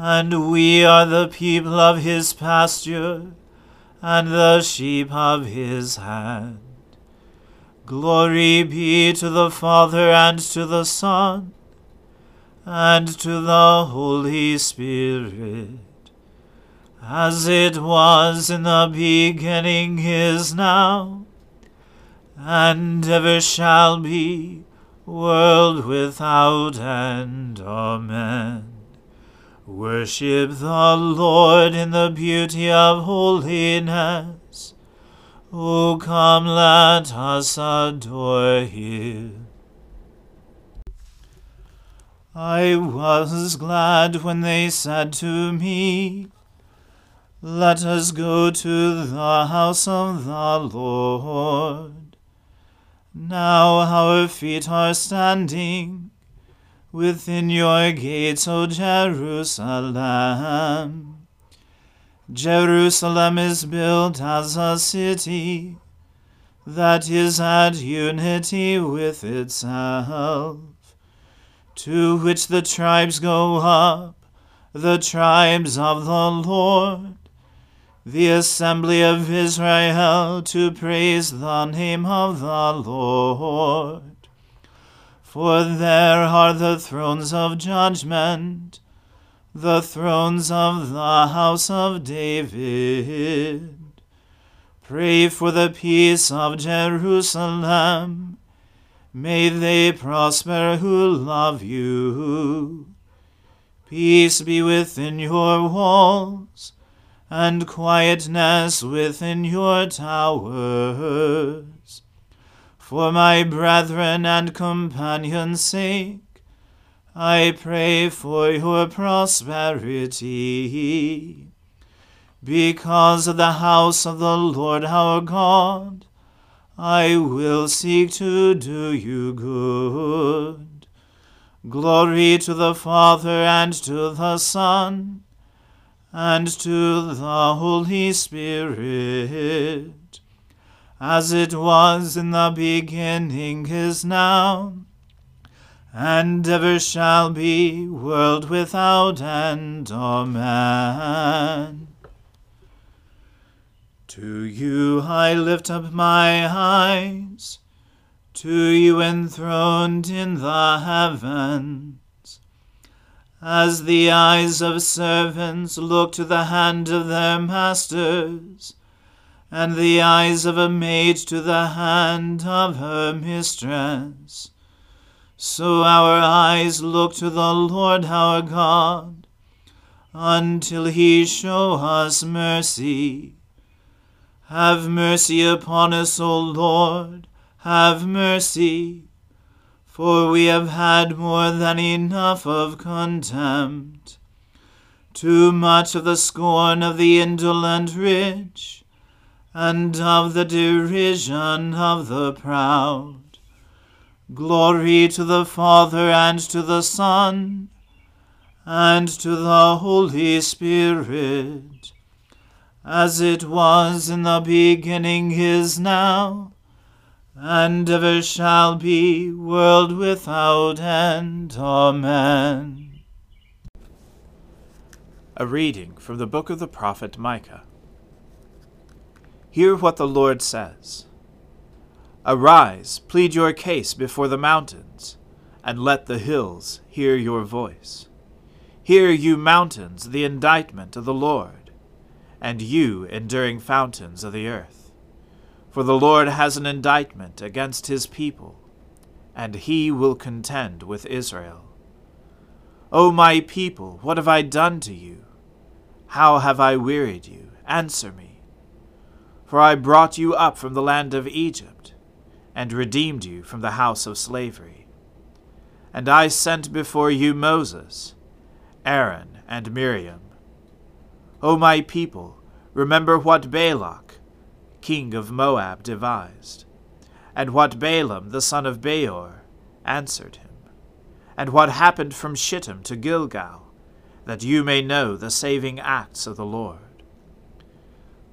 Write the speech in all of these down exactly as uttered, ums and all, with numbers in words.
and we are the people of his pasture, and the sheep of his hand. Glory be to the Father, and to the Son, and to the Holy Spirit, as it was in the beginning, is now, and ever shall be, world without end. Amen. Worship the Lord in the beauty of holiness. O come, let us adore him. I was glad when they said to me, "Let us go to the house of the Lord." Now our feet are standing within your gates, O Jerusalem. Jerusalem is built as a city that is at unity with itself, to which the tribes go up, the tribes of the Lord, the assembly of Israel, to praise the name of the Lord. For there are the thrones of judgment, the thrones of the house of David. Pray for the peace of Jerusalem. May they prosper who love you. Peace be within your walls, and quietness within your towers. For my brethren and companions' sake, I pray for your prosperity. Because of the house of the Lord our God, I will seek to do you good. Glory to the Father, and to the Son, and to the Holy Spirit, as it was in the beginning, is now, and ever shall be, world without end. Amen. To you I lift up my eyes, to you enthroned in the heavens. As the eyes of servants look to the hand of their masters, and the eyes of a maid to the hand of her mistress, so our eyes look to the Lord our God, until he show us mercy. Have mercy upon us, O Lord, have mercy, for we have had more than enough of contempt, too much of the scorn of the indolent rich, and of the derision of the proud. Glory to the Father, and to the Son, and to the Holy Spirit, as it was in the beginning, is now, and ever shall be, world without end. Amen. A reading from the book of the prophet Micah. Hear what the Lord says. Arise, plead your case before the mountains, and let the hills hear your voice. Hear, you mountains, the indictment of the Lord, and you enduring fountains of the earth. For the Lord has an indictment against his people, and he will contend with Israel. O my people, what have I done to you? How have I wearied you? Answer me. For I brought you up from the land of Egypt, and redeemed you from the house of slavery. And I sent before you Moses, Aaron, and Miriam. O my people, remember what Balak, king of Moab, devised, and what Balaam, the son of Beor, answered him, and what happened from Shittim to Gilgal, that you may know the saving acts of the Lord.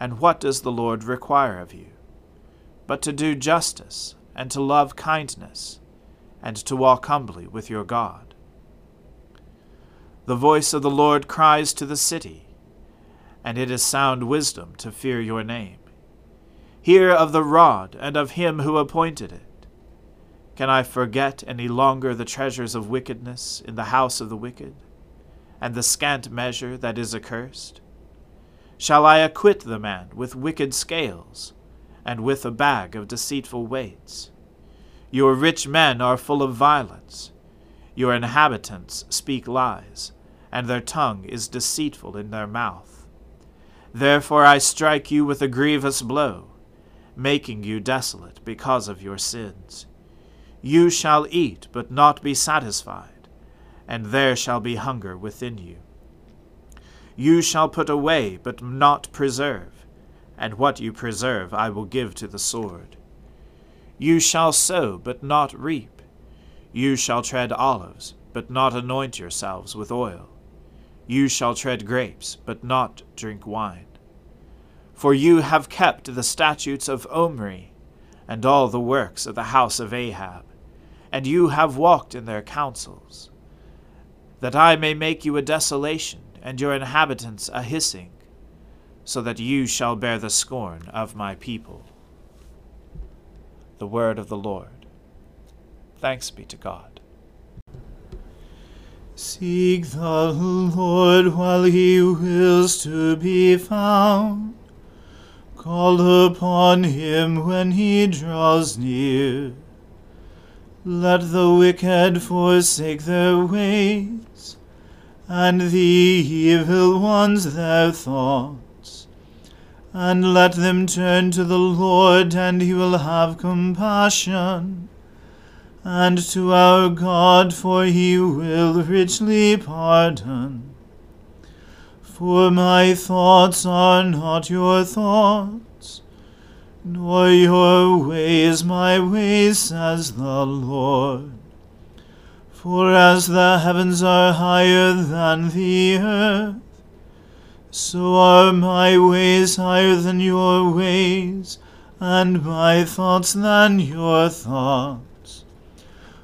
And what does the Lord require of you? But to do justice, and to love kindness, and to walk humbly with your God. The voice of the Lord cries to the city, and it is sound wisdom to fear your name. Hear of the rod, and of him who appointed it. Can I forget any longer the treasures of wickedness in the house of the wicked, and the scant measure that is accursed? Shall I acquit the man with wicked scales, and with a bag of deceitful weights? Your rich men are full of violence. Your inhabitants speak lies, and their tongue is deceitful in their mouth. Therefore I strike you with a grievous blow, making you desolate because of your sins. You shall eat, but not be satisfied, and there shall be hunger within you. You shall put away, but not preserve, and what you preserve I will give to the sword. You shall sow, but not reap. You shall tread olives, but not anoint yourselves with oil. You shall tread grapes, but not drink wine. For you have kept the statutes of Omri, and all the works of the house of Ahab, and you have walked in their counsels, that I may make you a desolation, and your inhabitants a hissing, so that you shall bear the scorn of my people. The word of the Lord. Thanks be to God. Seek the Lord while he wills to be found. Call upon him when he draws near. Let the wicked forsake their ways, and the evil ones their thoughts. And let them turn to the Lord, and he will have compassion, and to our God, for he will richly pardon. For my thoughts are not your thoughts, Know your ways, my ways, says the Lord. For as the heavens are higher than the earth, so are my ways higher than your ways, and my thoughts than your thoughts.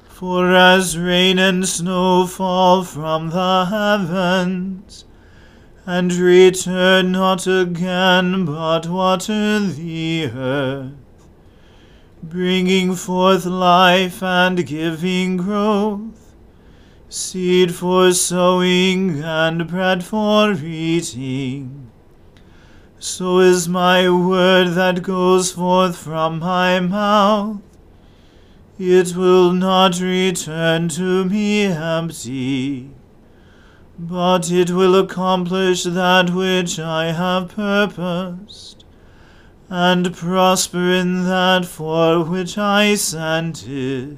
For as rain and snow fall from the heavens, and return not again, but water the earth, bringing forth life and giving growth, seed for sowing and bread for eating, so is my word that goes forth from my mouth. It will not return to me empty, but it will accomplish that which I have purposed, and prosper in that for which I sent it.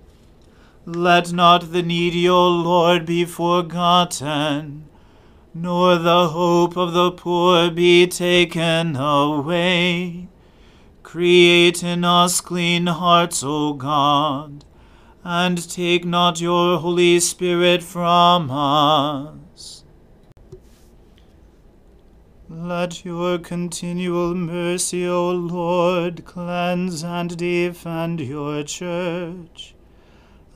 Let not the needy, O Lord, be forgotten, nor the hope of the poor be taken away. Create in us clean hearts, O God, and take not your Holy Spirit from us. Let your continual mercy, O Lord, cleanse and defend your church,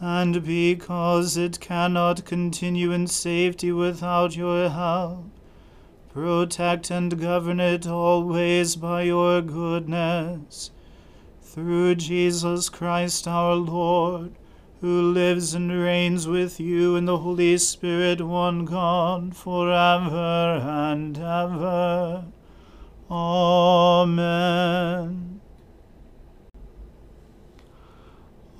and because it cannot continue in safety without your help, protect and govern it always by your goodness. Through Jesus Christ our Lord, who lives and reigns with you in the Holy Spirit, one God, forever and ever. Amen.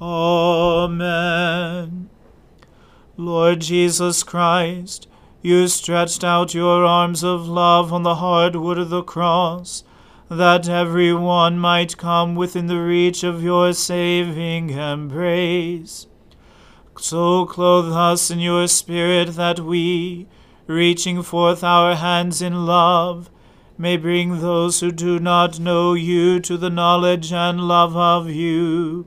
Amen. Lord Jesus Christ, you stretched out your arms of love on the hard wood of the cross, that every one might come within the reach of your saving embrace. So clothe us in your Spirit that we, reaching forth our hands in love, may bring those who do not know you to the knowledge and love of you,